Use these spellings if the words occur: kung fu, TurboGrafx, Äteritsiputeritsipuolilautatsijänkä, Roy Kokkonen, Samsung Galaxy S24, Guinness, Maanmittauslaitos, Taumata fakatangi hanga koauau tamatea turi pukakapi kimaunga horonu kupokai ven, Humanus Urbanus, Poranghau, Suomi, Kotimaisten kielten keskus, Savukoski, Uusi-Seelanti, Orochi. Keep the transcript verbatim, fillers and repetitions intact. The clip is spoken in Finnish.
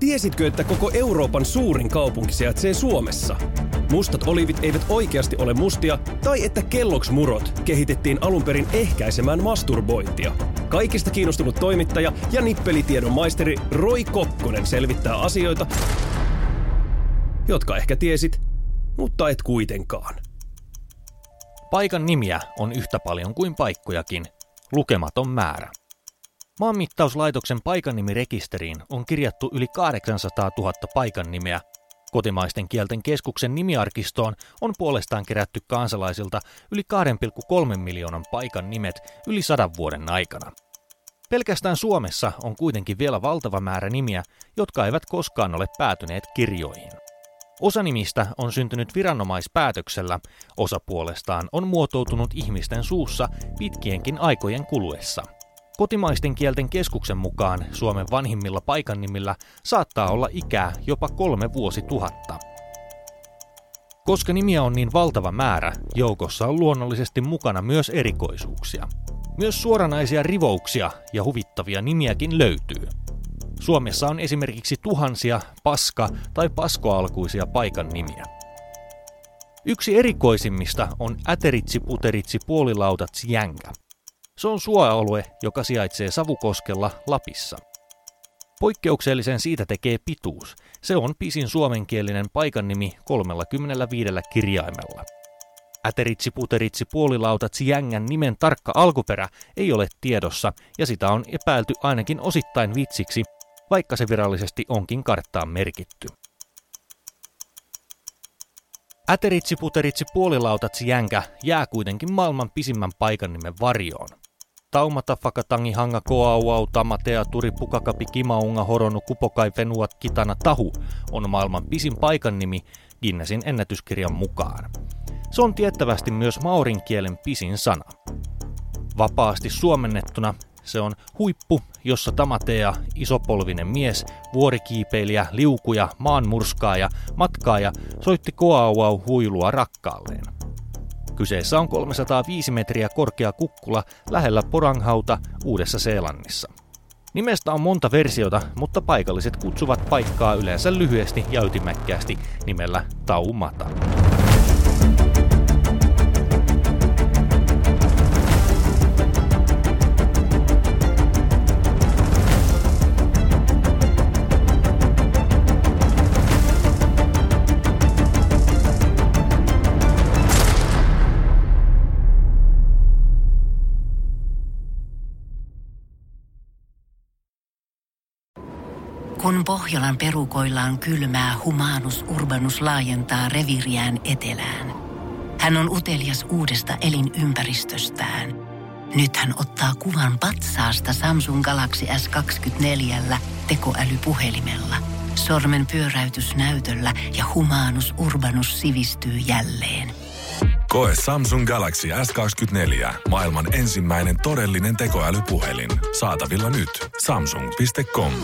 Tiesitkö, että koko Euroopan suurin kaupunki sijaitsee Suomessa? Mustat oliivit eivät oikeasti ole mustia, tai että Kellogg's-murot kehitettiin alun perin ehkäisemään masturbointia. Kaikista kiinnostunut toimittaja ja nippelitiedon maisteri Roy Kokkonen selvittää asioita, jotka ehkä tiesit, mutta et kuitenkaan. Paikan nimiä on yhtä paljon kuin paikkojakin, lukematon määrä. Maanmittauslaitoksen paikannimirekisteriin on kirjattu yli kahdeksansataatuhatta paikan nimeä. Kotimaisten kielten keskuksen nimiarkistoon on puolestaan kerätty kansalaisilta yli kaksi pilkku kolme miljoonan paikan nimet yli sadan vuoden aikana. Pelkästään Suomessa on kuitenkin vielä valtava määrä nimiä, jotka eivät koskaan ole päätyneet kirjoihin. Osa nimistä on syntynyt viranomaispäätöksellä, osa puolestaan on muotoutunut ihmisten suussa pitkienkin aikojen kuluessa. Kotimaisten kielten keskuksen mukaan Suomen vanhimmilla paikannimillä saattaa olla ikää jopa kolme vuosituhatta. Koska nimiä on niin valtava määrä, joukossa on luonnollisesti mukana myös erikoisuuksia. Myös suoranaisia rivouksia ja huvittavia nimiäkin löytyy. Suomessa on esimerkiksi tuhansia paska- tai paskoalkuisia paikan nimiä. Yksi erikoisimmista on äteritsiputeritsipuolilautatsijänkä. Se on suoalue, joka sijaitsee Savukoskella Lapissa. Poikkeuksellisen siitä tekee pituus. Se on pisin suomenkielinen paikannimi kolmellakymmenelläviidellä kirjaimella. Äteritsiputeritsipuolilautatsijängän nimen tarkka alkuperä ei ole tiedossa ja sitä on epäilty ainakin osittain vitsiksi, vaikka se virallisesti onkin karttaan merkitty. Äteritsiputeritsipuolilautatsijänkä jää kuitenkin maailman pisimmän paikannimen varjoon. Taumata fakatangi hanga koauau tamatea turi pukakapi kimaunga horonu kupokai venuat kitana tahu on maailman pisin paikannimi Guinnessin ennätyskirjan mukaan. Se on tiettävästi myös maorin kielen pisin sana. Vapaasti suomennettuna se on huippu, jossa tamatea, isopolvinen mies, vuorikiipeilijä, liukuja, maanmurskaaja, matkaaja soitti koauau huilua rakkaalleen. Kyseessä on kolmesataaviisi metriä korkea kukkula lähellä Poranghauta Uudessa-Seelannissa. Nimestä on monta versiota, mutta paikalliset kutsuvat paikkaa yleensä lyhyesti ja ytimäkkäästi nimellä Taumata. Kun Pohjolan perukoillaan kylmää, Humanus Urbanus laajentaa reviiriään etelään. Hän on utelias uudesta elinympäristöstään. Nyt hän ottaa kuvan patsaasta Samsung Galaxy S kaksikymmentäneljä tekoälypuhelimella. Sormen pyöräytys näytöllä ja Humanus Urbanus sivistyy jälleen. Koe Samsung Galaxy S kaksikymmentäneljä, maailman ensimmäinen todellinen tekoälypuhelin. Saatavilla nyt. samsung piste com.